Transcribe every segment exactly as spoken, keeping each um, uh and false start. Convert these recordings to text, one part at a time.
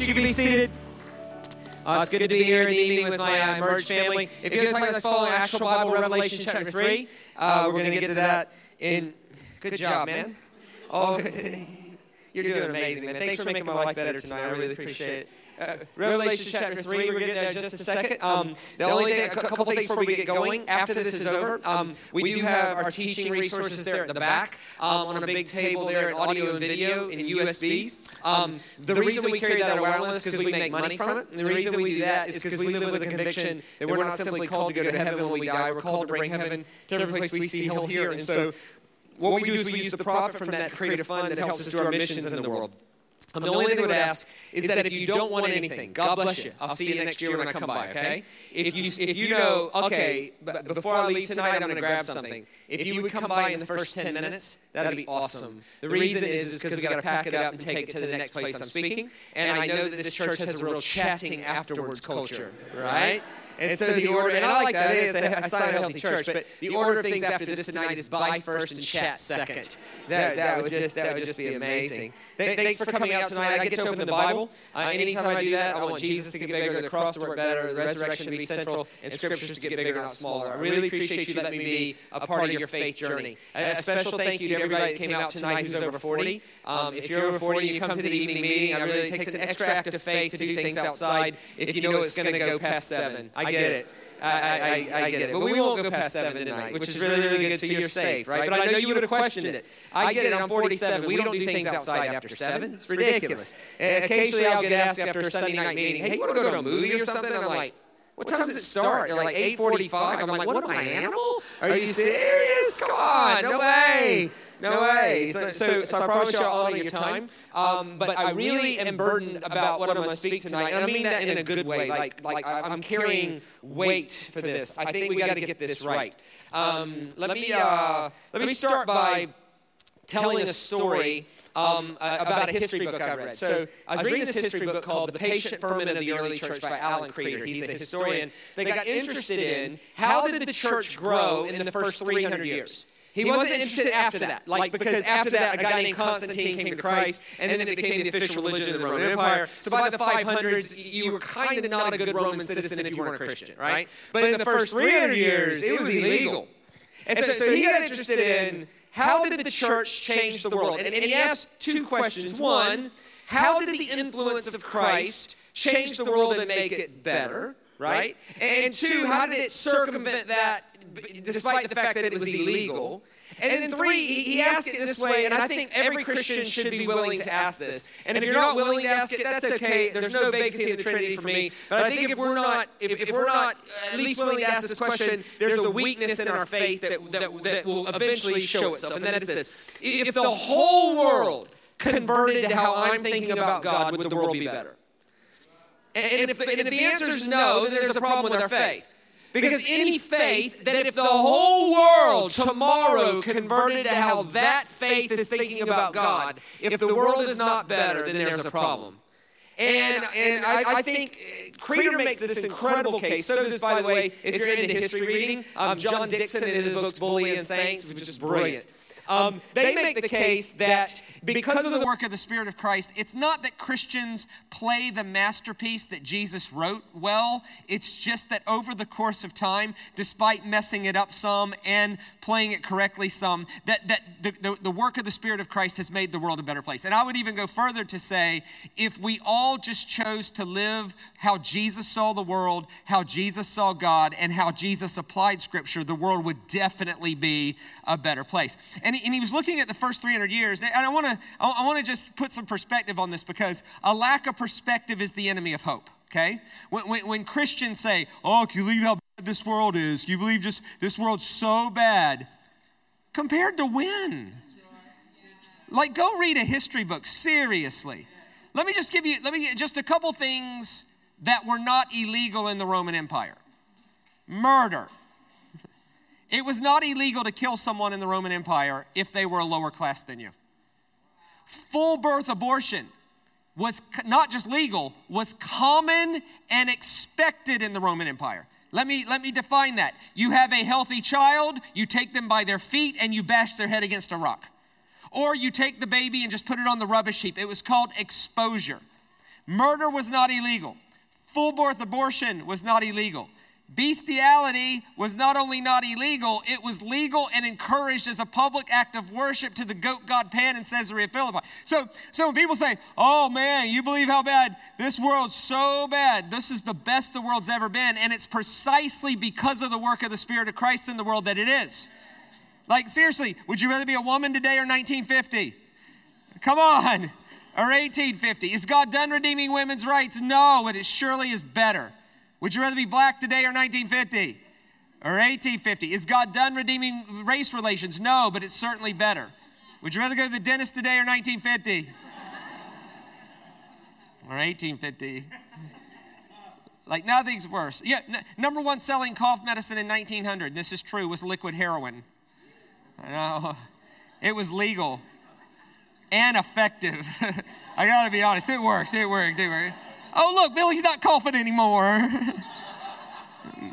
much. You can be seated. Uh, it's good to be here in the evening with my uh, Emerge family. If you're going to take us following the actual Bible, Revelation chapter three, uh, we're going to get to that in... Good job, man. Oh, you're doing amazing, man. Thanks for making my life better tonight. I really appreciate it. Uh, Revelation chapter three, we're getting there in just a second. Um, the only thing, a couple things before we get going, after this is over, um, we do have our teaching resources there at the back um, on a big table there, in audio and video and U S Bs. Um, the reason we carry that around is because we make money from it. And the reason we do that is because we live with a conviction that we're not simply called to go to heaven when we die. We're called to bring heaven to every place we see, hell here. And so what we do is we use the profit from that creative fund that helps us do our missions in the world. Um, the only thing I would ask is that if you don't want anything, God bless you. I'll see you next year when I come by, okay? If you if you know, okay, but before I leave tonight, I'm going to grab something. If you would come by in the first ten minutes, that would be awesome. The reason is because we've got to pack it up and take it to the next place I'm speaking. And I know that this church has a real chatting afterwards culture, right? And, and so the order, and I like that, it's a, it's not a healthy church, but the order of things after this tonight is buy first and chat second. That, that, would, just, that would just be amazing. Th- thanks for coming out tonight. I get to open the Bible. Uh, anytime I do that, I want Jesus to get bigger, the cross to work better, the resurrection to be central, and scriptures to get bigger, not smaller. I really appreciate you letting me be a part of your faith journey. A, a special thank you to everybody that came out tonight who's over forty. Um, if you're over forty and you come to the evening meeting, I really, it takes an extra act of faith to do things outside if you know it's going to go past seven. I get it. I, I, I get it. But we won't go past seven tonight, which is really, really good, so you're safe, right? But I know you would have questioned it. I get it. I'm forty-seven. We don't do things outside after seven. It's ridiculous. And occasionally I'll get asked after a Sunday night meeting, hey, you want to go to a movie or something? And I'm like, what time does it start? They're like eight forty-five. I'm like, what am I, an animal? Are you serious? Come on. No way. No way. So, so, so I promise you all your time. Um, but I really am burdened about what I'm going to speak tonight. And I mean that in a good way. Like, like I'm carrying weight for this. I think we got to get this right. Um, let me uh, let me start by telling a story um, about a history book I read. So I was reading this history book called The Patient Ferment of the Early Church by Alan Kreider. He's a historian. They got interested in how did the church grow in the first three hundred years? He wasn't interested after that, like because after that, a guy named Constantine came to Christ, and then it became the official religion of the Roman Empire. So by the five hundreds, you were kind of not a good Roman citizen if you weren't a Christian, right? But in the first three hundred years, it was illegal. And so, so he got interested in how did the church change the world? And, and he asked two questions. One, how did the influence of Christ change the world and make it better? Right? And two, how did it circumvent that despite the fact that it was illegal? And then three, he asked it this way, and I think every Christian should be willing to ask this. And if you're not willing to ask it, that's okay. There's no vacancy in the Trinity for me. But I think if we're not, if, if we're not at least willing to ask this question, there's a weakness in our faith that, that, that will eventually show itself. And that is this. If the whole world converted to how I'm thinking about God, would the world be better? And if, the, and if the answer is no, then there's a problem with our faith. Because any faith that if the whole world tomorrow converted to how that faith is thinking about God, if the world is not better, then there's a problem. And and I, I think Kreider makes this incredible case. So does, by the way, if you're into history reading, um, John Dickson in his books, Bullies and Saints, which is brilliant. Um, they make the case that because of the work of the Spirit of Christ, it's not that Christians play the masterpiece that Jesus wrote well. It's just that over the course of time, despite messing it up some and playing it correctly some, that, that the, the, the work of the Spirit of Christ has made the world a better place. And I would even go further to say, if we all just chose to live how Jesus saw the world, how Jesus saw God, and how Jesus applied Scripture, the world would definitely be a better place. And And he was looking at the first three hundred years. And I want to I want to just put some perspective on this, because a lack of perspective is the enemy of hope, okay? When, when, when Christians say, oh, can you believe how bad this world is? Can you believe just this world's so bad? Compared to when? Like, go read a history book, seriously. Let me just give you, let me get just a couple things that were not illegal in the Roman Empire. Murder. It was not illegal to kill someone in the Roman Empire if they were a lower class than you. Full birth abortion was not just legal, was common and expected in the Roman Empire. Let me, let me define that. You have a healthy child, you take them by their feet and you bash their head against a rock. Or you take the baby and just put it on the rubbish heap. It was called exposure. Murder was not illegal. Full-birth abortion was not illegal. Bestiality was not only not illegal, it was legal and encouraged as a public act of worship to the goat god Pan in Caesarea Philippi. So, so when people say, oh man, you believe how bad, this world's so bad, this is the best the world's ever been, and it's precisely because of the work of the Spirit of Christ in the world that it is. Like seriously, would you rather be a woman today or nineteen fifty? Come on, or eighteen fifty. Is God done redeeming women's rights? No, but it surely is better. Would you rather be black today or nineteen fifty or eighteen fifty? Is God done redeeming race relations? No, but it's certainly better. Would you rather go to the dentist today or nineteen fifty or eighteen fifty? Like nothing's worse. Yeah, n- number one selling cough medicine in nineteen hundred, this is true, was liquid heroin. I know. It was legal and effective. I gotta be honest, it worked, it worked, it worked. Oh, look, Billy's not coughing anymore.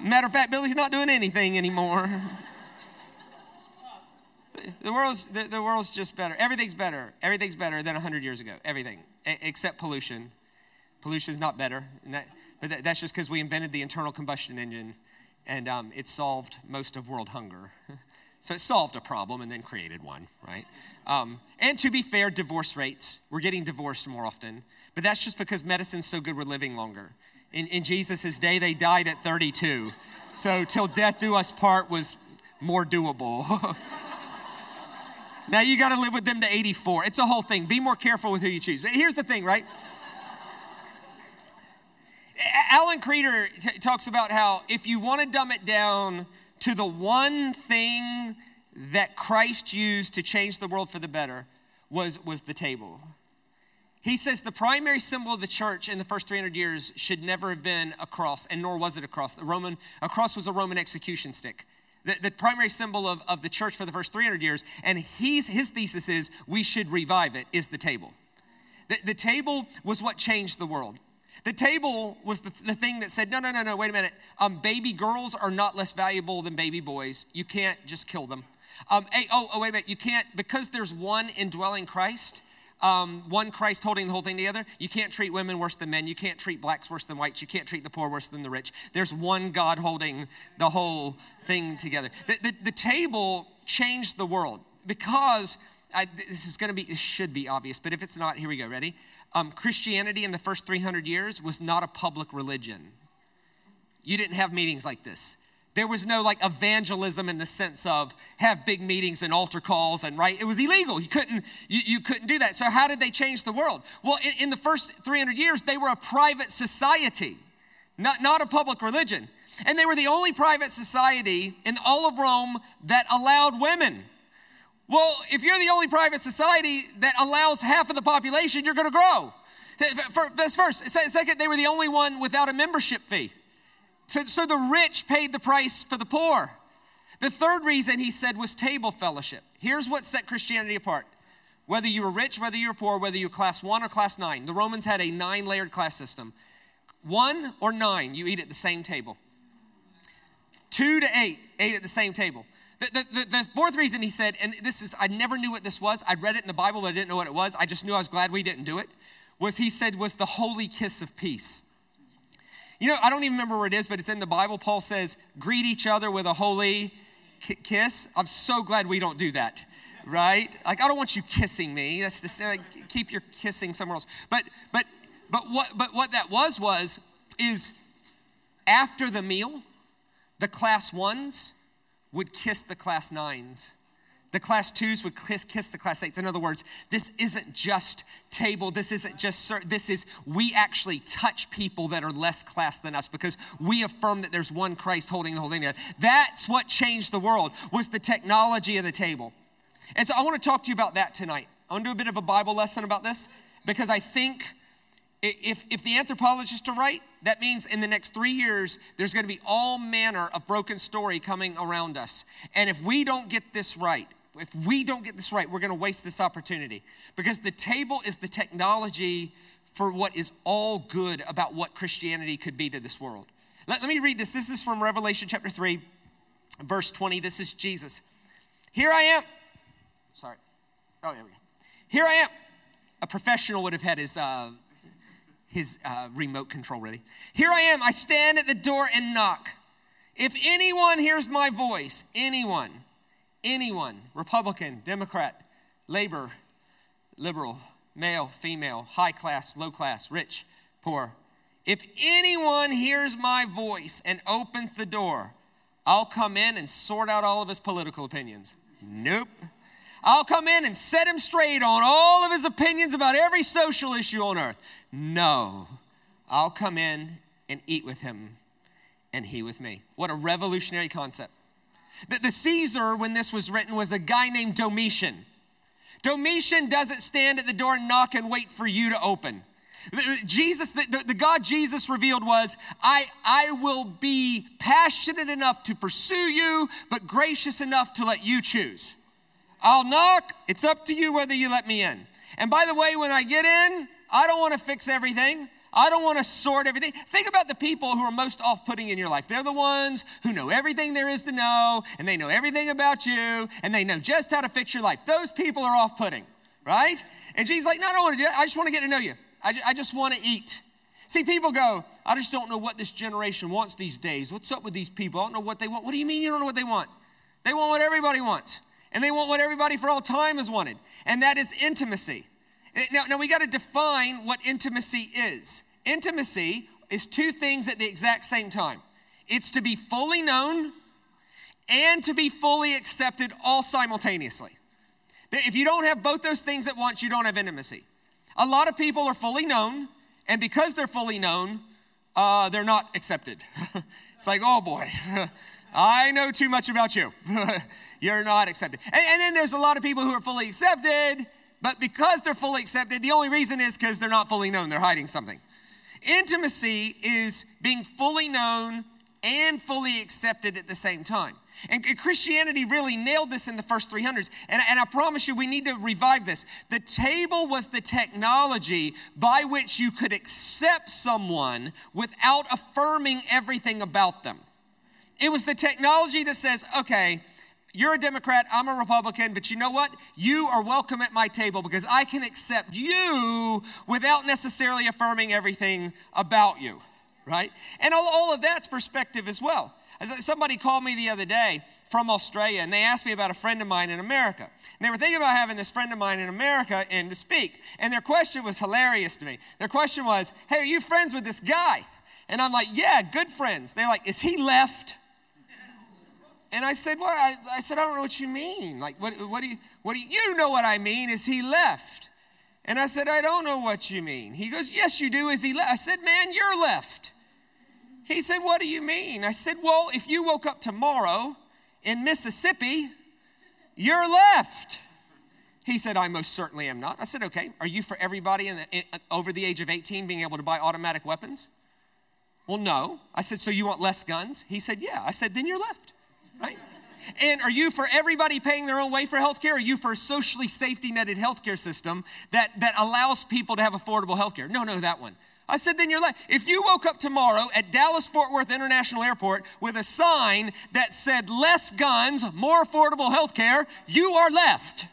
Matter of fact, Billy's not doing anything anymore. The world's, the, the world's just better. Everything's better. Everything's better than one hundred years ago. Everything, a- except pollution. Pollution's not better. And that, but that, that's just because we invented the internal combustion engine, and um, it solved most of world hunger. So it solved a problem and then created one, right? Um, and to be fair, divorce rates. We're getting divorced more often. But that's just because medicine's so good we're living longer. In, in Jesus' day, they died at thirty-two. So till death do us part was more doable. Now you got to live with them to eighty-four. It's a whole thing. Be more careful with who you choose. But here's the thing, right? Alan Kreider t- talks about how if you want to dumb it down to the one thing that Christ used to change the world for the better was, was the table. He says the primary symbol of the church in the first three hundred years should never have been a cross, and nor was it a cross. The Roman, a cross was a Roman execution stick. The, the primary symbol of, of the church for the first three hundred years, and he's, his thesis is we should revive it, is the table. The, the table was what changed the world. The table was the, the thing that said, no, no, no, no, wait a minute. Um, baby girls are not less valuable than baby boys. You can't just kill them. Um, hey, oh, oh, wait a minute. You can't, because there's one indwelling Christ, Um, one Christ holding the whole thing together. You can't treat women worse than men. You can't treat blacks worse than whites. You can't treat the poor worse than the rich. There's one God holding the whole thing together. The, the, the table changed the world because, I, this is gonna be, it should be obvious, but if it's not, here we go, ready? Um, Christianity in the first three hundred years was not a public religion. You didn't have meetings like this. There was no like evangelism in the sense of have big meetings and altar calls and right. It was illegal. You couldn't you, you couldn't do that. So how did they change the world? Well, in, in the first three hundred years, they were a private society, not, not a public religion. And they were the only private society in all of Rome that allowed women. Well, if you're the only private society that allows half of the population, you're going to grow. That's first. Second, they were the only one without a membership fee. So, so the rich paid the price for the poor. The third reason he said was table fellowship. Here's what set Christianity apart. Whether you were rich, whether you were poor, whether you were class one or class nine. The Romans had a nine-layered class system. One or nine, you eat at the same table. Two to eight, ate at the same table. The, the, the, the fourth reason he said, and this is, I never knew what this was. I read it in the Bible, but I didn't know what it was. I just knew I was glad we didn't do it. Was he said was the holy kiss of peace. You know, I don't even remember where it is, but it's in the Bible. Paul says, greet each other with a holy k- kiss. I'm so glad we don't do that, right? Like, I don't want you kissing me. That's just, like, keep your kissing somewhere else. But, but, but what, but what that was, was, is after the meal, the class ones would kiss the class nines. The class twos would kiss, kiss the class eights. In other words, this isn't just table. This isn't just, this is, we actually touch people that are less class than us because we affirm that there's one Christ holding the whole thing together. That's what changed the world, was the technology of the table. And so I want to talk to you about that tonight. I want to do a bit of a Bible lesson about this because I think if, if the anthropologists are right, that means in the next three years, there's going to be all manner of broken story coming around us. And if we don't get this right, If we don't get this right, we're going to waste this opportunity because the table is the technology for what is all good about what Christianity could be to this world. Let, let me read this. This is from Revelation chapter three, verse twenty. This is Jesus. Here I am. Sorry. Oh, there we go. Here I am. A professional would have had his, uh, his uh, remote control ready. Here I am. I stand at the door and knock. If anyone hears my voice, anyone, anyone, Republican, Democrat, Labor, liberal, male, female, high class, low class, rich, poor. If anyone hears my voice and opens the door, I'll come in and sort out all of his political opinions. Nope. I'll come in and set him straight on all of his opinions about every social issue on earth. No. I'll come in and eat with him and he with me. What a revolutionary concept. That the Caesar, when this was written, was a guy named Domitian. Domitian doesn't stand at the door and knock and wait for you to open. Jesus, the, the, the God Jesus revealed was, I, I will be passionate enough to pursue you, but gracious enough to let you choose. I'll knock. It's up to you whether you let me in. And by the way, when I get in, I don't want to fix everything. I don't want to sort everything. Think about the people who are most off-putting in your life. They're the ones who know everything there is to know, and they know everything about you, and they know just how to fix your life. Those people are off-putting, right? And Jesus is like, no, I don't want to do that. I just want to get to know you. I just want to eat. See, people go, I just don't know what this generation wants these days. What's up with these people? I don't know what they want. What do you mean you don't know what they want? They want what everybody wants. And they want what everybody for all time has wanted. And that is intimacy. Now, now we got to define what intimacy is. Intimacy is two things at the exact same time. It's to be fully known and to be fully accepted all simultaneously. If you don't have both those things at once, you don't have intimacy. A lot of people are fully known, and because they're fully known, uh, they're not accepted. It's like, oh boy, I know too much about you. You're not accepted. And, and then there's a lot of people who are fully accepted, but because they're fully accepted, the only reason is because they're not fully known. They're hiding something. Intimacy is being fully known and fully accepted at the same time. And Christianity really nailed this in the first three hundreds. And, and I promise you, we need to revive this. The table was the technology by which you could accept someone without affirming everything about them. It was the technology that says, okay, you're a Democrat, I'm a Republican, but you know what? You are welcome at my table because I can accept you without necessarily affirming everything about you, right? And all, all of that's perspective as well. Somebody called me the other day from Australia, and they asked me about a friend of mine in America. And they were thinking about having this friend of mine in America in to speak. And their question was hilarious to me. Their question was, hey, are you friends with this guy? And I'm like, yeah, good friends. They're like, is he left? And I said, well, I, I said, I don't know what you mean. Like, what, what do you, what do you, you know what I mean? Is he left? And I said, I don't know what you mean. He goes, yes, you do. Is he left? I said, man, you're left. He said, what do you mean? I said, well, if you woke up tomorrow in Mississippi, you're left. He said, I most certainly am not. I said, okay, are you for everybody in the, in, over the age of eighteen being able to buy automatic weapons? Well, no. I said, so you want less guns? He said, yeah. I said, then you're left, right? And are you for everybody paying their own way for healthcare? Or are you for a socially safety netted healthcare system that, that allows people to have affordable healthcare? No, no, that one. I said, then you're like, if you woke up tomorrow at Dallas-Fort Worth International Airport with a sign that said less guns, more affordable health care, you are left.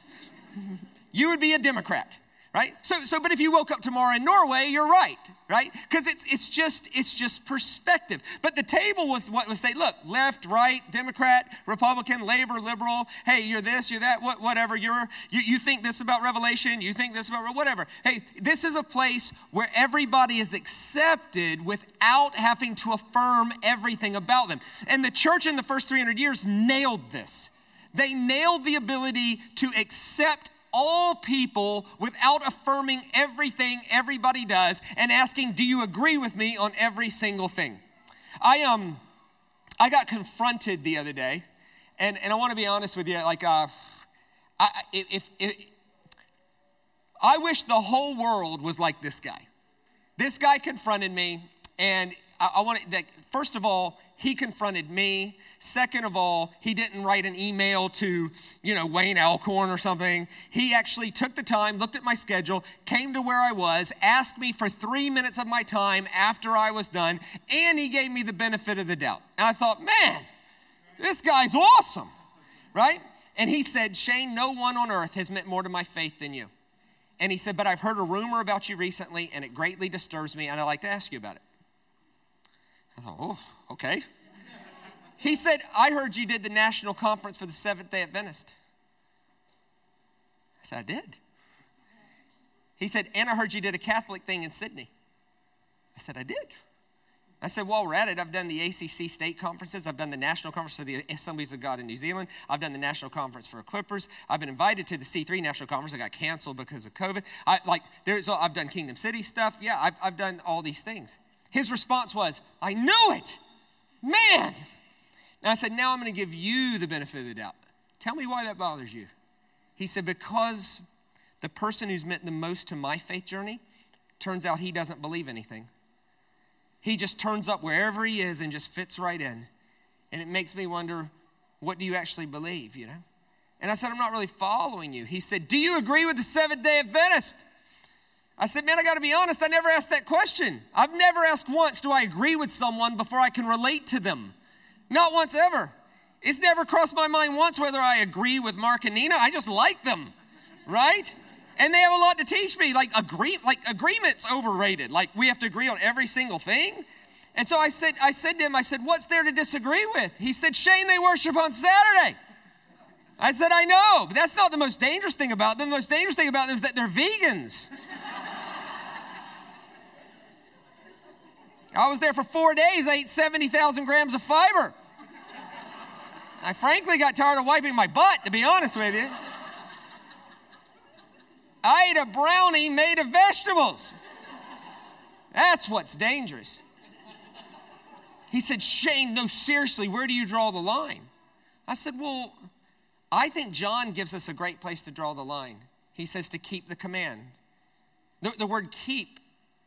You would be a Democrat, right? So, so, but if you woke up tomorrow in Norway, you're right, right? Because it's it's just it's just perspective. But the table was what was say, look, left, right, Democrat, Republican, Labor, liberal. Hey, you're this, you're that, what, whatever. You're you, you think this about Revelation? You think this about whatever? Hey, this is a place where everybody is accepted without having to affirm everything about them. And the church in the first three hundred years nailed this. They nailed the ability to accept all people without affirming everything everybody does and asking, do you agree with me on every single thing? I um, I got confronted the other day, and, and I want to be honest with you. Like, uh, I, if, if I wish the whole world was like this guy. This guy confronted me, and I, I want to, first of all, he confronted me. Second of all, he didn't write an email to, you know, Wayne Alcorn or something. He actually took the time, looked at my schedule, came to where I was, asked me for three minutes of my time after I was done, and he gave me the benefit of the doubt. And I thought, man, this guy's awesome, right? And he said, Shane, no one on earth has meant more to my faith than you. And he said, but I've heard a rumor about you recently, and it greatly disturbs me, and I'd like to ask you about it. I thought, oh, okay. He said, I heard you did the National Conference for the Seventh Day Adventist. I said, I did. He said, and I heard you did a Catholic thing in Sydney. I said, I did. I said, while we're at it, I've done the A C C state conferences. I've done the National Conference for the Assemblies of God in New Zealand. I've done the National Conference for Equippers. I've been invited to the C three National Conference. I got canceled because of COVID. I, like, there's, I've done Kingdom City stuff. Yeah, I've, I've done all these things. His response was, I knew it, man. And I said, now I'm going to give you the benefit of the doubt. Tell me why that bothers you. He said, because the person who's meant the most to my faith journey, turns out he doesn't believe anything. He just turns up wherever he is and just fits right in. And it makes me wonder, what do you actually believe, you know? And I said, I'm not really following you. He said, do you agree with the Seventh Day Adventist? I said, man, I got to be honest. I never asked that question. I've never asked once, do I agree with someone before I can relate to them? Not once ever. It's never crossed my mind once whether I agree with Mark and Nina. I just like them, right? And they have a lot to teach me. Like, agree, like agreement's overrated. Like, we have to agree on every single thing. And so I said, I said to him, I said, what's there to disagree with? He said, Shane, they worship on Saturday. I said, I know, but that's not the most dangerous thing about them. The most dangerous thing about them is that they're vegans. I was there for four days. I ate seventy thousand grams of fiber. I frankly got tired of wiping my butt, to be honest with you. I ate a brownie made of vegetables. That's what's dangerous. He said, Shane, no, seriously, where do you draw the line? I said, well, I think John gives us a great place to draw the line. He says to keep the command. The, the word keep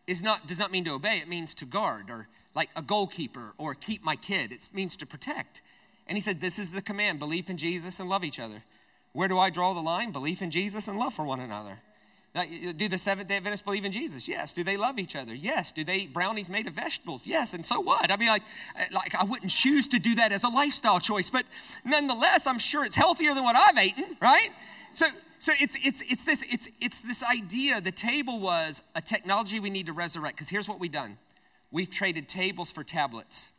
is not does not mean to obey. It means to guard, or like a goalkeeper, or keep my kid. It means to protect. And he said, this is the command, belief in Jesus and love each other. Where do I draw the line? Belief in Jesus and love for one another. Do the Seventh-day Adventists believe in Jesus? Yes. Do they love each other? Yes. Do they eat brownies made of vegetables? Yes. And so what? I mean, like, like I wouldn't choose to do that as a lifestyle choice, but nonetheless, I'm sure it's healthier than what I've eaten, right? So, so it's it's it's this it's it's this idea. The table was a technology we need to resurrect, because here's what we've done: we've traded tables for tablets,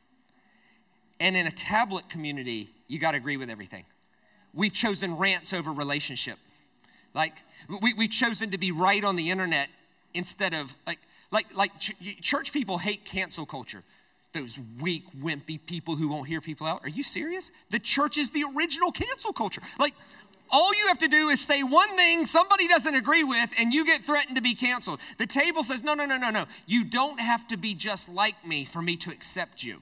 and in a tablet community, you got to agree with everything. We've chosen rants over relationship. Like, we, we've chosen to be right on the internet instead of, like, like, like ch- church people hate cancel culture. Those weak, wimpy people who won't hear people out. Are you serious? The church is the original cancel culture. Like, all you have to do is say one thing somebody doesn't agree with, and you get threatened to be canceled. The table says, no, no, no, no, no. You don't have to be just like me for me to accept you.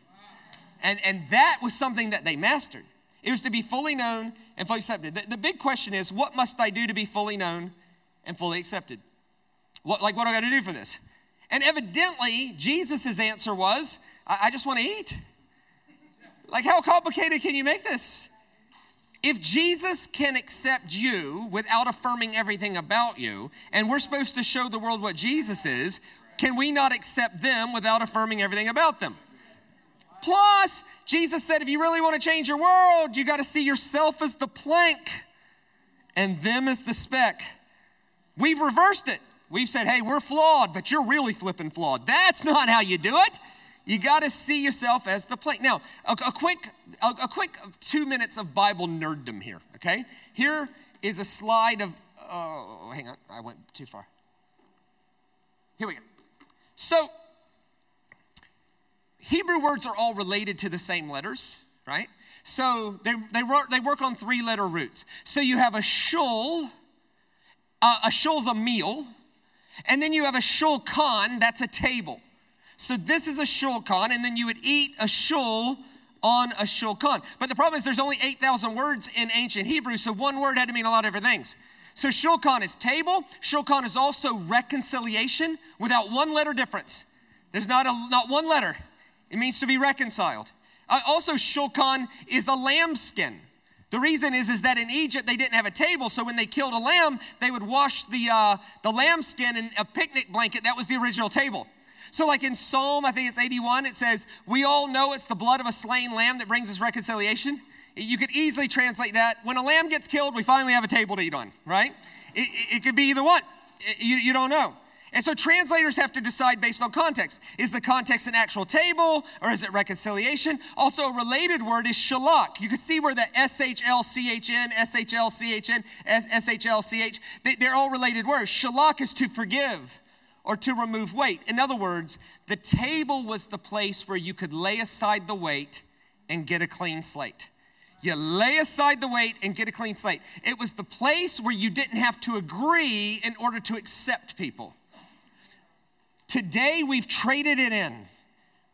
And, and that was something that they mastered. It was to be fully known and fully accepted. The, the big question is, what must I do to be fully known and fully accepted? What, like, what do I got to do for this? And evidently, Jesus' answer was, I, I just want to eat. Like, how complicated can you make this? If Jesus can accept you without affirming everything about you, and we're supposed to show the world what Jesus is, can we not accept them without affirming everything about them? Plus, Jesus said, if you really want to change your world, you got to see yourself as the plank and them as the speck. We've reversed it. We've said, hey, we're flawed, but you're really flipping flawed. That's not how you do it. You got to see yourself as the plank. Now, a, a quick a, a quick two minutes of Bible nerddom here, okay? Here is a slide of, oh, hang on, I went too far. Here we go. So, Hebrew words are all related to the same letters, right? So they they work, they work on three-letter roots. So you have a shul. Uh, a shul's a meal. And then you have a shulchan, that's a table. So this is a shulchan, and then you would eat a shul on a shulchan. But the problem is there's only eight thousand words in ancient Hebrew, so one word had to mean a lot of different things. So shulchan is table. Shulchan is also reconciliation without one letter difference. There's not a not one letter. It means to be reconciled. Uh, also, shulchan is a lambskin. The reason is, is that in Egypt, they didn't have a table. So when they killed a lamb, they would wash the, uh, the lambskin in a picnic blanket. That was the original table. So like in Psalm, I think it's eighty-one, it says, we all know it's the blood of a slain lamb that brings us reconciliation. You could easily translate that. When a lamb gets killed, we finally have a table to eat on, right? It, it, it could be either one. you, you don't know. And so translators have to decide based on context. Is the context an actual table or is it reconciliation? Also, a related word is shalach. You can see where the S H L C H N, S H L C H N, S H L C H, they, they're all related words. Shalach is to forgive or to remove weight. In other words, the table was the place where you could lay aside the weight and get a clean slate. You lay aside the weight and get a clean slate. It was the place where you didn't have to agree in order to accept people. Today we've traded it in.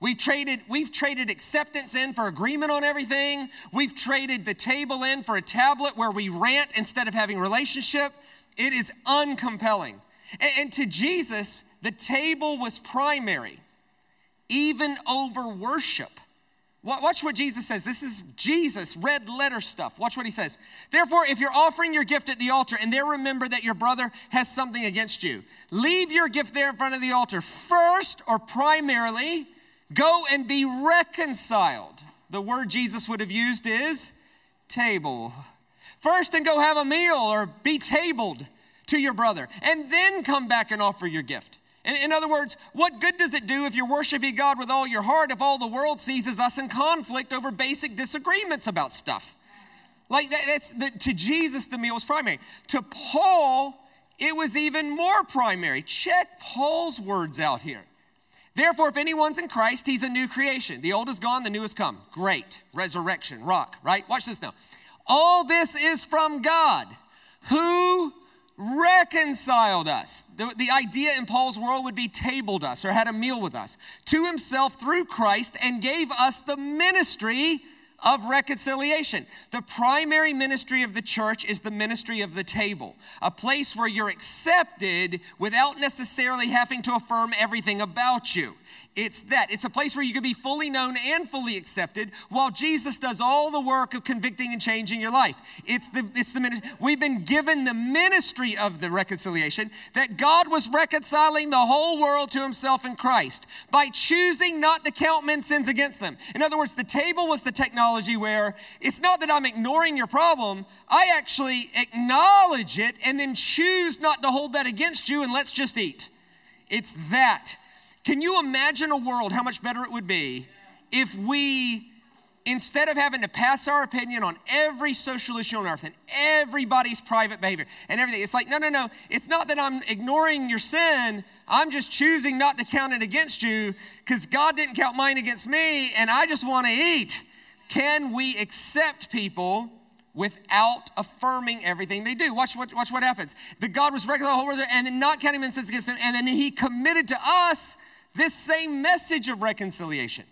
We've traded, we've traded acceptance in for agreement on everything. We've traded the table in for a tablet where we rant instead of having relationship. It is uncompelling. And, and to Jesus, the table was primary, even over worship. Watch what Jesus says. This is Jesus, red letter stuff. Watch what he says. Therefore, if you're offering your gift at the altar and there remember that your brother has something against you, leave your gift there in front of the altar. First, or primarily, go and be reconciled. The word Jesus would have used is table. First, and go have a meal or be tabled to your brother, and then come back and offer your gift. In other words, what good does it do if you're worshiping God with all your heart if all the world sees is us in conflict over basic disagreements about stuff? Like that, that's the, to Jesus, the meal was primary. To Paul, it was even more primary. Check Paul's words out here. Therefore, if anyone's in Christ, he's a new creation. The old is gone, the new has come. Great. Resurrection, rock, right? Watch this now. All this is from God, who reconciled us. The, the idea in Paul's world would be tabled us or had a meal with us to himself through Christ and gave us the ministry of reconciliation. The primary ministry of the church is the ministry of the table, a place where you're accepted without necessarily having to affirm everything about you. It's that. It's a place where you can be fully known and fully accepted while Jesus does all the work of convicting and changing your life. It's the, it's the, we've been given the ministry of the reconciliation, that God was reconciling the whole world to himself in Christ by choosing not to count men's sins against them. In other words, the table was the technology where it's not that I'm ignoring your problem. I actually acknowledge it and then choose not to hold that against you, and let's just eat. It's that. Can you imagine a world how much better it would be if we, instead of having to pass our opinion on every social issue on earth and everybody's private behavior and everything, it's like, no, no, no, it's not that I'm ignoring your sin. I'm just choosing not to count it against you because God didn't count mine against me and I just want to eat. Can we accept people without affirming everything they do? Watch what, watch what happens. The God was reconciling the whole world and then not counting men's sins against him, and then he committed to us this same message of reconciliation.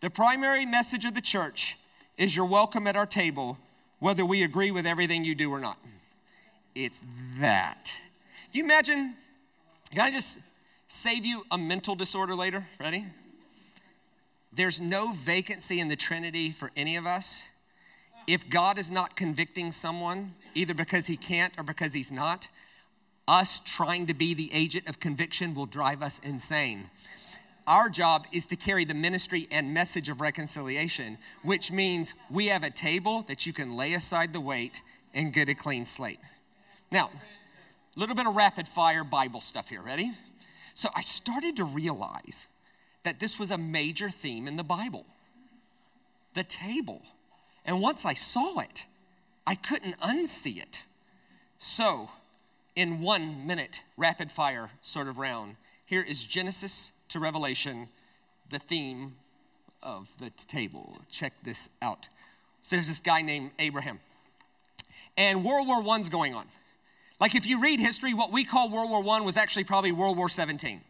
The primary message of the church is you're welcome at our table, whether we agree with everything you do or not. It's that. Can you imagine? Can I just save you a mental disorder later? Ready? There's no vacancy in the Trinity for any of us if God is not convicting someone, either because he can't or because he's not. Us trying to be the agent of conviction will drive us insane. Our job is to carry the ministry and message of reconciliation, which means we have a table that you can lay aside the weight and get a clean slate. Now, a little bit of rapid fire Bible stuff here, ready? So I started to realize that this was a major theme in the Bible, the table. And once I saw it, I couldn't unsee it. So, in one minute, rapid fire sort of round, here is Genesis to Revelation, the theme of the table. Check this out. So there's this guy named Abraham. And World War One's going on. Like if you read history, what we call World War One was actually probably World War Seventeen,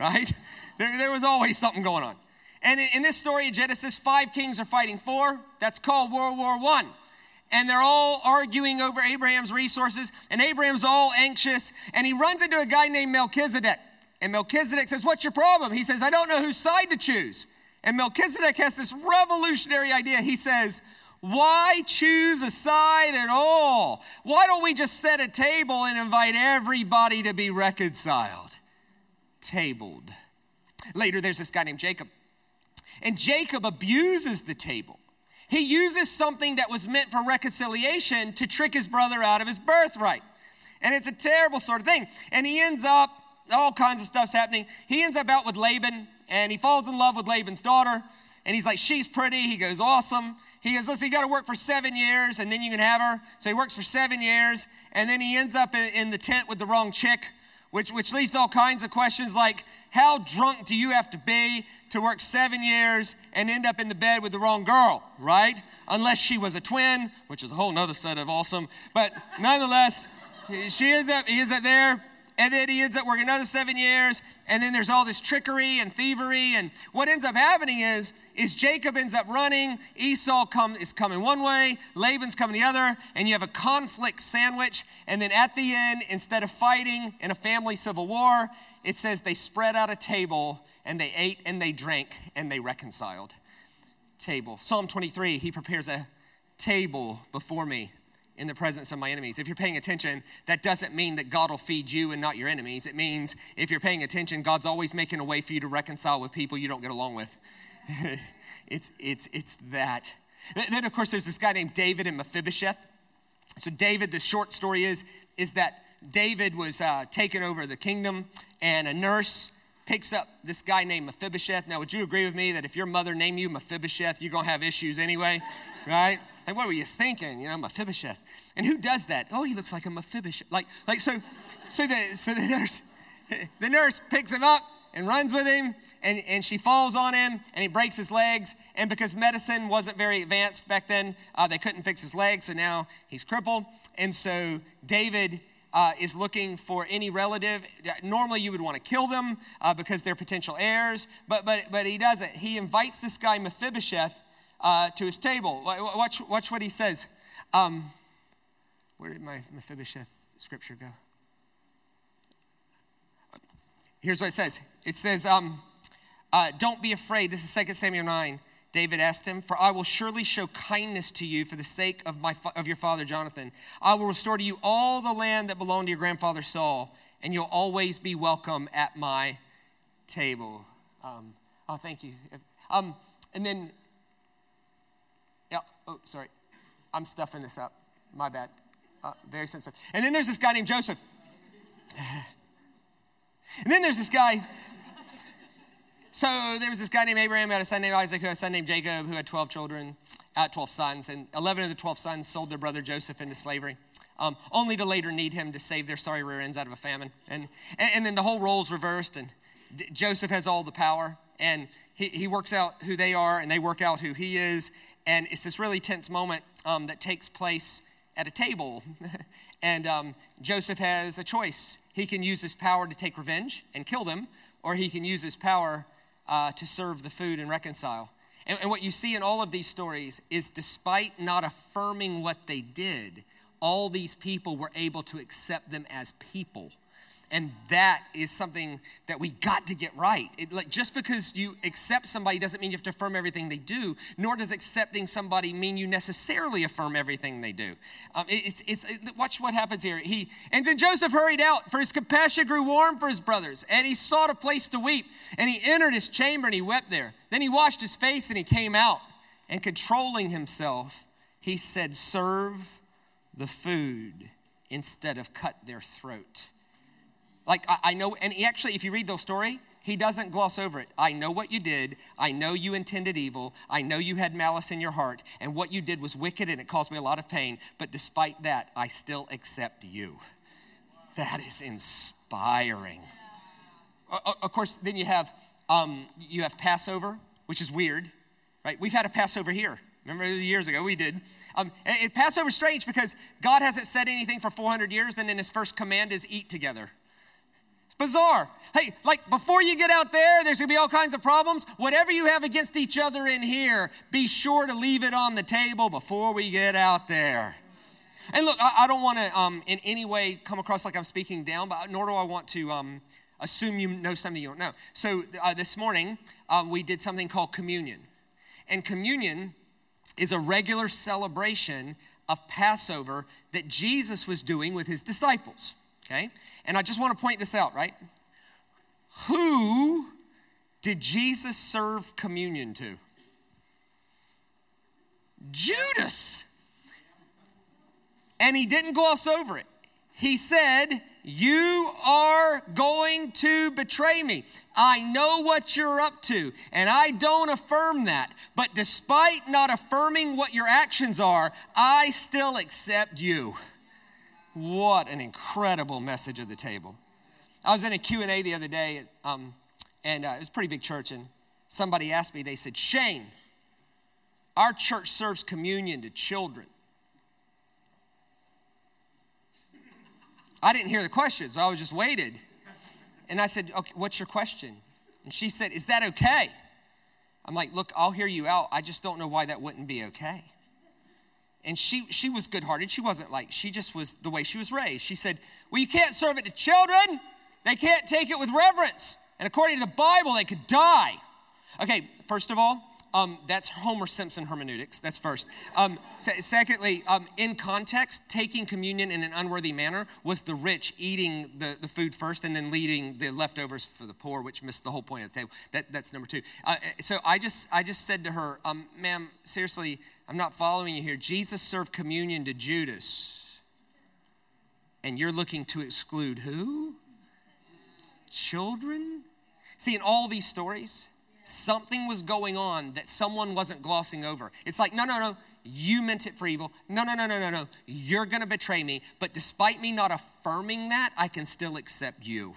right? There, there was always something going on. And in this story of Genesis, five kings are fighting four. That's called World War One. And they're all arguing over Abraham's resources. And Abraham's all anxious. And he runs into a guy named Melchizedek. And Melchizedek says, "What's your problem?" He says, "I don't know whose side to choose." And Melchizedek has this revolutionary idea. He says, "Why choose a side at all? Why don't we just set a table and invite everybody to be reconciled?" Tabled. Later, there's this guy named Jacob. And Jacob abuses the table. He uses something that was meant for reconciliation to trick his brother out of his birthright. And it's a terrible sort of thing. And he ends up, all kinds of stuff's happening. He ends up out with Laban, and he falls in love with Laban's daughter. And he's like, she's pretty. He goes, awesome. He goes, listen, you got to work for seven years, and then you can have her. So he works for seven years, and then he ends up in, in the tent with the wrong chick, which, which leads to all kinds of questions like, how drunk do you have to be to work seven years and end up in the bed with the wrong girl, right? Unless she was a twin, which is a whole nother set of awesome. But nonetheless, she ends up, he ends up there. And then he ends up working another seven years. And then there's all this trickery and thievery. And what ends up happening is, is Jacob ends up running. Esau come, is coming one way. Laban's coming the other. And you have a conflict sandwich. And then at the end, instead of fighting in a family civil war, it says they spread out a table and they ate and they drank and they reconciled. Table. Psalm twenty-three, he prepares a table before me in the presence of my enemies. If you're paying attention, that doesn't mean that God will feed you and not your enemies. It means if you're paying attention, God's always making a way for you to reconcile with people you don't get along with. it's it's it's that. And then, of course, there's this guy named David and Mephibosheth. So David, the short story is, is that David was uh, taken over the kingdom, and a nurse picks up this guy named Mephibosheth. Now, would you agree with me that if your mother named you Mephibosheth, you're going to have issues anyway, right? Like, what were you thinking? You know, Mephibosheth. And who does that? Oh, he looks like a Mephibosheth. Like, like so so the so the nurse the nurse picks him up and runs with him, and, and she falls on him, and he breaks his legs. And because medicine wasn't very advanced back then, uh, they couldn't fix his legs, so now he's crippled. And so David Uh, is looking for any relative. Normally you would want to kill them uh, because they're potential heirs, but but but he doesn't. He invites this guy Mephibosheth uh, to his table. Watch, watch what he says. Um, where did my Mephibosheth scripture go? Here's what it says. It says, um, uh, don't be afraid. This is Second Samuel nine. David asked him, for I will surely show kindness to you for the sake of my of your father Jonathan. I will restore to you all the land that belonged to your grandfather Saul, and you'll always be welcome at my table. Um, oh, thank you. Um, and then, yeah, oh, sorry. I'm stuffing this up. My bad. Uh, very sensitive. And then there's this guy named Joseph. And then there's this guy... So there was this guy named Abraham who had a son named Isaac, who had a son named Jacob, who had twelve children, uh, twelve sons. And eleven of the twelve sons sold their brother Joseph into slavery, um, only to later need him to save their sorry rear ends out of a famine. And and, and then the whole role's reversed, and D- Joseph has all the power. And he, he works out who they are, and they work out who he is. And it's this really tense moment um, that takes place at a table. and um, Joseph has a choice. He can use his power to take revenge and kill them, or he can use his power Uh, to serve the food and reconcile. And, and what you see in all of these stories is, despite not affirming what they did, all these people were able to accept them as people. And that is something that we got to get right. It, like, just because you accept somebody doesn't mean you have to affirm everything they do, nor does accepting somebody mean you necessarily affirm everything they do. Um, it, it's it's it, watch what happens here. He and then Joseph hurried out, for his compassion grew warm for his brothers, and he sought a place to weep. And he entered his chamber and he wept there. Then he washed his face and he came out. And controlling himself, he said, "Serve the food instead of cut their throat." Like, I, I know, and he actually, if you read the story, he doesn't gloss over it. I know what you did. I know you intended evil. I know you had malice in your heart. And what you did was wicked, and it caused me a lot of pain. But despite that, I still accept you. That is inspiring. Yeah. O- of course, then you have um, you have Passover, which is weird, right? We've had a Passover here. Remember years ago, we did. Um, and, and Passover's strange because God hasn't said anything for four hundred years, and then his first command is eat together. Bizarre. Hey, like, before you get out there, there's going to be all kinds of problems. Whatever you have against each other in here, be sure to leave it on the table before we get out there. And look, I, I don't want to um, in any way come across like I'm speaking down, but nor do I want to um, assume you know something you don't know. So uh, this morning, uh, we did something called communion. And communion is a regular celebration of Passover that Jesus was doing with his disciples. Okay? And I just want to point this out, right? Who did Jesus serve communion to? Judas. And he didn't gloss over it. He said, you are going to betray me. I know what you're up to, and I don't affirm that. But despite not affirming what your actions are, I still accept you. What an incredible message at the table. I was in a Q and A the other day, um, and uh, it was a pretty big church, and somebody asked me, they said, Shane, our church serves communion to children. I didn't hear the question, so I was just waited. And I said, okay, what's your question? And she said, is that okay? I'm like, look, I'll hear you out. I just don't know why that wouldn't be okay. And she she was good-hearted. She wasn't like, she just was the way she was raised. She said, well, you can't serve it to children. They can't take it with reverence. And according to the Bible, they could die. Okay, first of all, um, that's Homer Simpson hermeneutics. That's first. Um, secondly, um, in context, taking communion in an unworthy manner was the rich eating the, the food first and then leaving the leftovers for the poor, which missed the whole point of the table. That, that's number two. Uh, so I just I just said to her, um, ma'am, seriously, I'm not following you here. Jesus served communion to Judas, and you're looking to exclude who? Children? See, in all these stories, something was going on that someone wasn't glossing over. It's like, no, no, no, you meant it for evil. No, no, no, no, no, no, you're going to betray me. But despite me not affirming that, I can still accept you.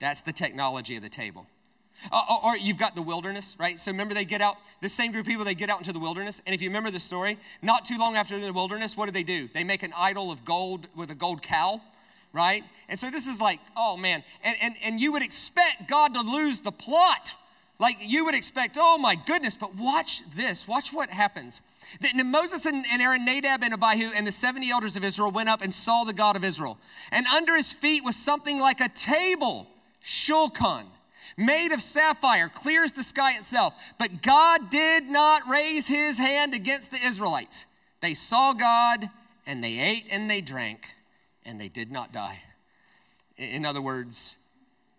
That's the technology of the table. Uh, or you've got the wilderness, right? So remember they get out, the same group of people, they get out into the wilderness. And if you remember the story, not too long after they're in the wilderness, what do they do? They make an idol of gold with a gold cow, right? And so this is like, oh man. And, and, and you would expect God to lose the plot. Like you would expect, oh my goodness, but watch this. Watch what happens. Then Moses and Aaron, Nadab and Abihu, and the seventy elders of Israel went up and saw the God of Israel. And under his feet was something like a table, Shulchan, made of sapphire, clear as the sky itself. But God did not raise his hand against the Israelites. They saw God, and they ate and they drank, and they did not die. In other words,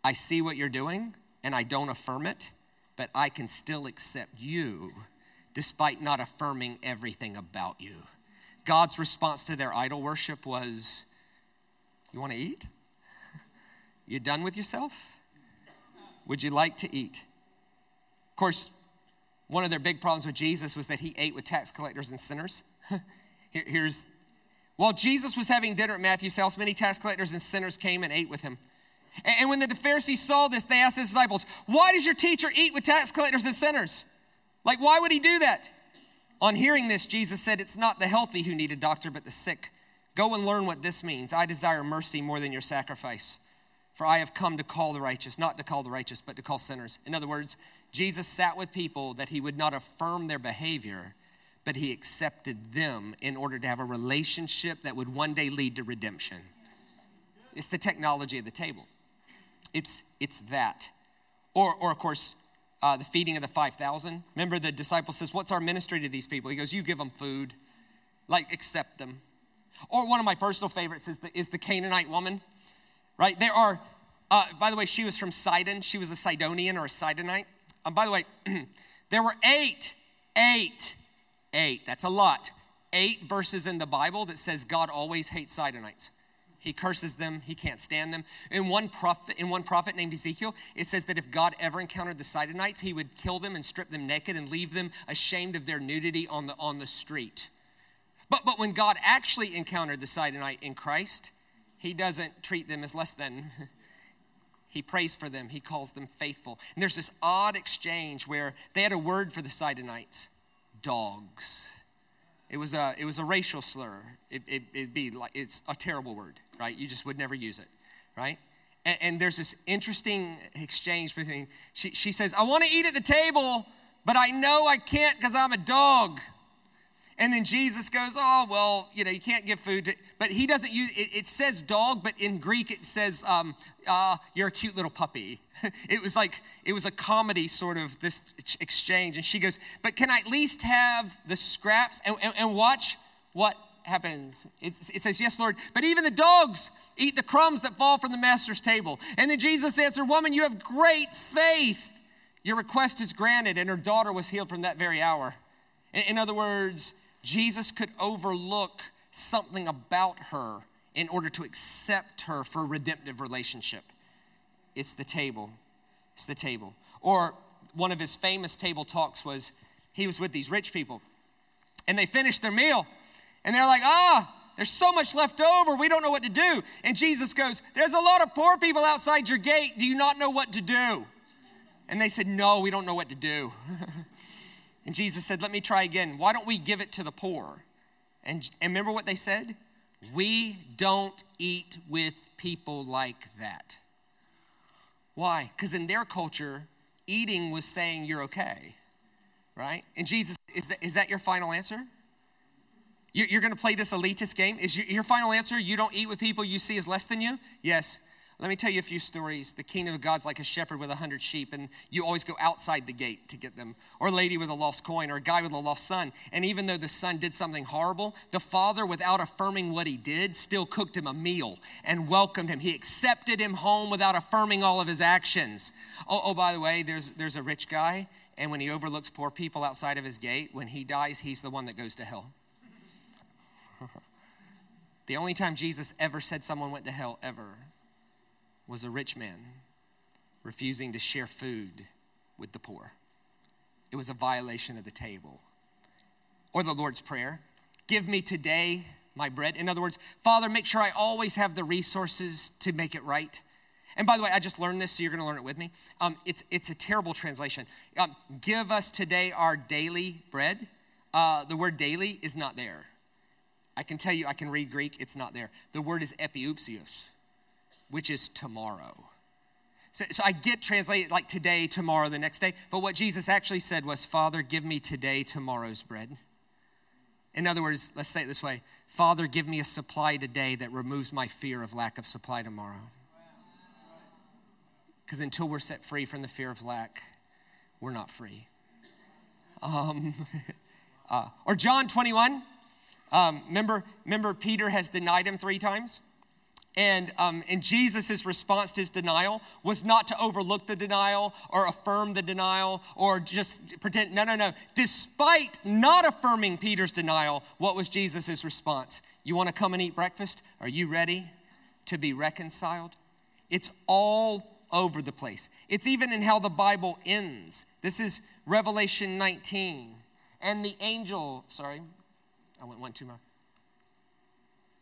I see what you're doing, and I don't affirm it, but I can still accept you despite not affirming everything about you. God's response to their idol worship was, you want to eat? You done with yourself? Would you like to eat? Of course, one of their big problems with Jesus was that he ate with tax collectors and sinners. Here, here's, while Jesus was having dinner at Matthew's house, many tax collectors and sinners came and ate with him. And, and when the Pharisees saw this, they asked his disciples, why does your teacher eat with tax collectors and sinners? Like, why would he do that? On hearing this, Jesus said, it's not the healthy who need a doctor, but the sick. Go and learn what this means. I desire mercy more than your sacrifice. For I have come to call the righteous, not to call the righteous, but to call sinners. In other words, Jesus sat with people that he would not affirm their behavior, but he accepted them in order to have a relationship that would one day lead to redemption. It's the technology of the table. It's it's that. Or, or of course, uh, the feeding of the five thousand. Remember the disciple says, what's our ministry to these people? He goes, you give them food, like accept them. Or one of my personal favorites is the, is the Canaanite woman. Right, there are, uh, by the way, she was from Sidon. She was a Sidonian or a Sidonite. Um, by the way, there were eight, eight, eight, that's a lot, eight verses in the Bible that says God always hates Sidonites. He curses them, he can't stand them. In one prophet, in one prophet named Ezekiel, it says that if God ever encountered the Sidonites, he would kill them and strip them naked and leave them ashamed of their nudity on the, on the street. But, but when God actually encountered the Sidonite in Christ, he doesn't treat them as less than. He prays for them. He calls them faithful. And there's this odd exchange where they had a word for the Sidonites, dogs. It was a it was a racial slur. It, it, it'd be like, it's a terrible word, right? You just would never use it, right? And, and there's this interesting exchange between, she, she says, I want to eat at the table, but I know I can't because I'm a dog. And then Jesus goes, oh, well, you know, you can't give food to, but he doesn't use, it, it says dog, but in Greek it says, um, uh, you're a cute little puppy. It was like, it was a comedy sort of this exchange. And she goes, but can I at least have the scraps? And, and, and watch what happens. It, it says, yes, Lord, but even the dogs eat the crumbs that fall from the master's table. And then Jesus answered, woman, you have great faith. Your request is granted. And her daughter was healed from that very hour. In, in other words, Jesus could overlook something about her in order to accept her for a redemptive relationship. It's the table. It's the table. Or one of his famous table talks was, he was with these rich people, and they finished their meal, and they're like, ah, there's so much left over. We don't know what to do. And Jesus goes, there's a lot of poor people outside your gate. Do you not know what to do? And they said, no, we don't know what to do. And Jesus said, let me try again. Why don't we give it to the poor? And, and remember what they said? We don't eat with people like that. Why? Because in their culture, eating was saying you're okay, right? And Jesus, is that, is that your final answer? You're, you're gonna play this elitist game? Is your, your final answer, you don't eat with people you see as less than you? Yes. Let me tell you a few stories. The kingdom of God's like a shepherd with a hundred sheep, and you always go outside the gate to get them, or a lady with a lost coin, or a guy with a lost son. And even though the son did something horrible, the father, without affirming what he did, still cooked him a meal and welcomed him. He accepted him home without affirming all of his actions. Oh, oh by the way, there's, there's a rich guy, and when he overlooks poor people outside of his gate, when he dies, he's the one that goes to hell. The only time Jesus ever said someone went to hell ever was a rich man refusing to share food with the poor. It was a violation of the table. Or the Lord's Prayer, give me today my bread. In other words, Father, make sure I always have the resources to make it right. And by the way, I just learned this, so you're gonna learn it with me. Um, it's, it's a terrible translation. Um, give us today our daily bread. Uh, the word daily is not there. I can tell you, I can read Greek, it's not there. The word is epiousios, which is tomorrow. So, so I get translated like today, tomorrow, the next day. But what Jesus actually said was, Father, give me today tomorrow's bread. In other words, let's say it this way. Father, give me a supply today that removes my fear of lack of supply tomorrow. Because until we're set free from the fear of lack, we're not free. Um, uh, or John twenty-one. Um, remember, remember Peter has denied him three times? And, um, and Jesus' response to his denial was not to overlook the denial or affirm the denial or just pretend. No, no, no. Despite not affirming Peter's denial, what was Jesus' response? You want to come and eat breakfast? Are you ready to be reconciled? It's all over the place. It's even in how the Bible ends. This is Revelation nineteen. And the angel, sorry, I went one too much.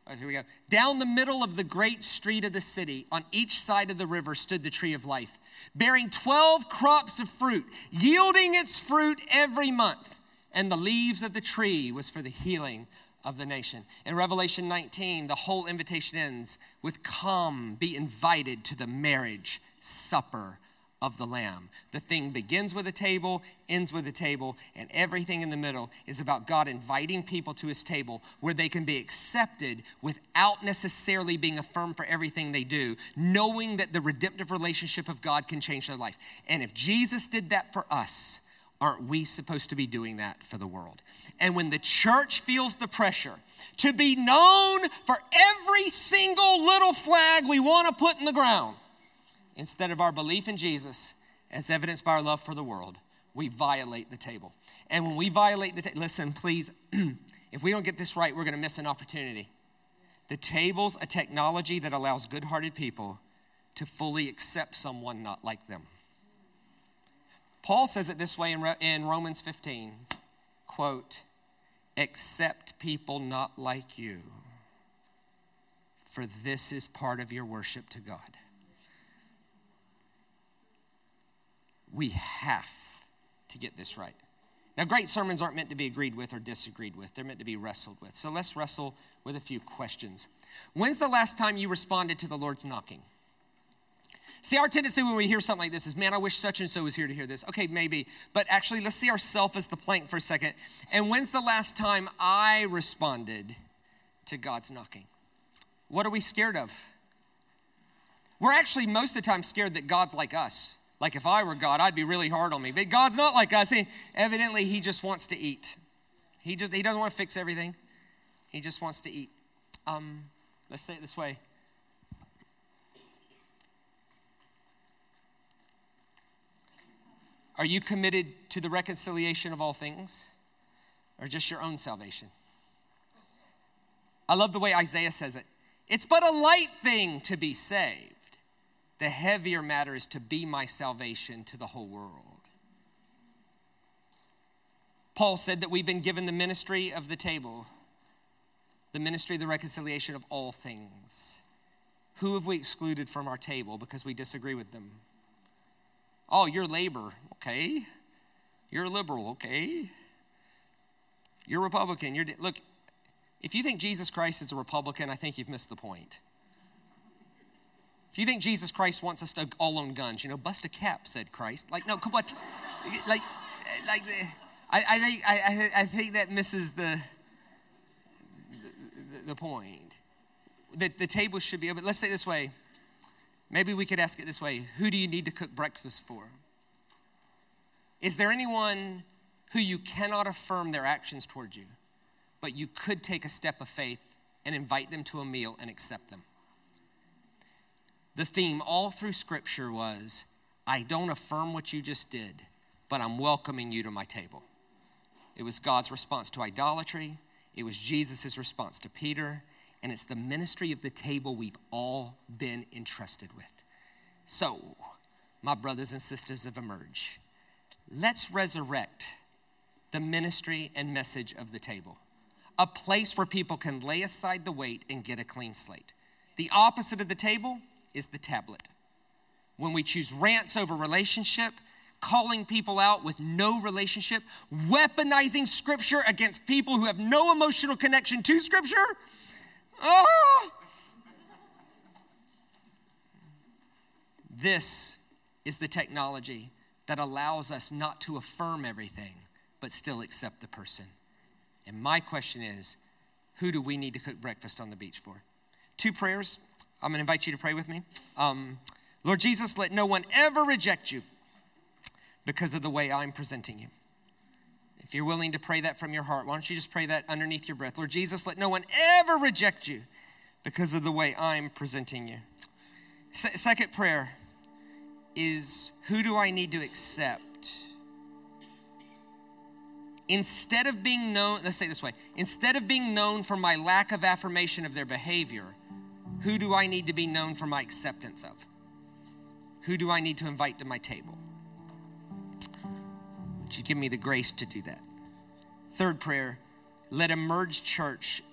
Right, here we go. Down the middle of the great street of the city, on each side of the river, stood the tree of life, bearing twelve crops of fruit, yielding its fruit every month. And the leaves of the tree was for the healing of the nation. In Revelation nineteen, the whole invitation ends with, come, be invited to the marriage supper of the Lamb. The thing begins with a table, ends with a table, and everything in the middle is about God inviting people to his table where they can be accepted without necessarily being affirmed for everything they do, knowing that the redemptive relationship of God can change their life. And if Jesus did that for us, aren't we supposed to be doing that for the world? And when the church feels the pressure to be known for every single little flag we want to put in the ground, instead of our belief in Jesus, as evidenced by our love for the world, we violate the table. And when we violate the table, listen, please, if we don't get this right, we're gonna miss an opportunity. The table's a technology that allows good-hearted people to fully accept someone not like them. Paul says it this way in, Re- in Romans fifteen, quote, accept people not like you, for this is part of your worship to God. We have to get this right. Now, great sermons aren't meant to be agreed with or disagreed with. They're meant to be wrestled with. So let's wrestle with a few questions. When's the last time you responded to the Lord's knocking? See, our tendency when we hear something like this is, man, I wish such and so was here to hear this. Okay, maybe. But actually, let's see ourselves as the plank for a second. And when's the last time I responded to God's knocking? What are we scared of? We're actually most of the time scared that God's like us. Like if I were God, I'd be really hard on me. But God's not like us. He, evidently, he just wants to eat. He just he doesn't want to fix everything. He just wants to eat. Um, let's say it this way. Are you committed to the reconciliation of all things, or just your own salvation? I love the way Isaiah says it. It's but a light thing to be saved. The heavier matter is to be my salvation to the whole world. Paul said that we've been given the ministry of the table, the ministry of the reconciliation of all things. Who have we excluded from our table because we disagree with them? Oh, you're labor, okay. You're liberal, okay. You're Republican. You're di- Look, if you think Jesus Christ is a Republican, I think you've missed the point. If you think Jesus Christ wants us to all own guns, you know, bust a cap, said Christ. Like, no, come on. Like, like the... I, I think I, I think that misses the, the, the point. The, the table should be open. Let's say it this way. Maybe we could ask it this way. Who do you need to cook breakfast for? Is there anyone who you cannot affirm their actions towards you, but you could take a step of faith and invite them to a meal and accept them? The theme all through Scripture was, I don't affirm what you just did, but I'm welcoming you to my table. It was God's response to idolatry. It was Jesus' response to Peter. And it's the ministry of the table we've all been entrusted with. So, my brothers and sisters of Emerge, let's resurrect the ministry and message of the table. A place where people can lay aside the weight and get a clean slate. The opposite of the table is the tablet. When we choose rants over relationship, calling people out with no relationship, weaponizing Scripture against people who have no emotional connection to Scripture. Oh! This is the technology that allows us not to affirm everything, but still accept the person. And my question is, who do we need to cook breakfast on the beach for? Two prayers. I'm going to invite you to pray with me. Um, Lord Jesus, let no one ever reject you because of the way I'm presenting you. If you're willing to pray that from your heart, why don't you just pray that underneath your breath? Lord Jesus, let no one ever reject you because of the way I'm presenting you. Se- second prayer is, who do I need to accept? Instead of being known, let's say it this way, instead of being known for my lack of affirmation of their behavior, who do I need to be known for my acceptance of? Who do I need to invite to my table? You give me the grace to do that. Third prayer, let Emerge Church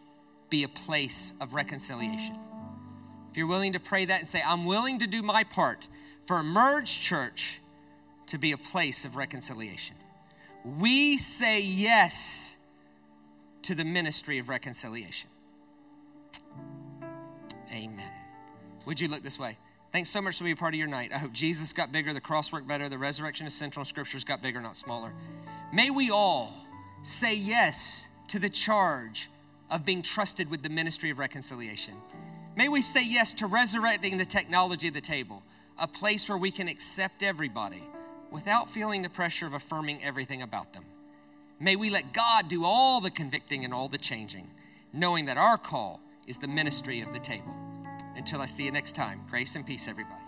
be a place of reconciliation. If you're willing to pray that and say, I'm willing to do my part for Emerge Church to be a place of reconciliation. We say yes to the ministry of reconciliation. Amen. Would you look this way? Thanks so much for being a part of your night. I hope Jesus got bigger, the cross worked better, the resurrection is central, and Scriptures got bigger, not smaller. May we all say yes to the charge of being trusted with the ministry of reconciliation. May we say yes to resurrecting the technology of the table, a place where we can accept everybody without feeling the pressure of affirming everything about them. May we let God do all the convicting and all the changing, knowing that our call is the ministry of the table. Until I see you next time, grace and peace, everybody.